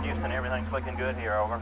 Houston, everything's looking good here, over.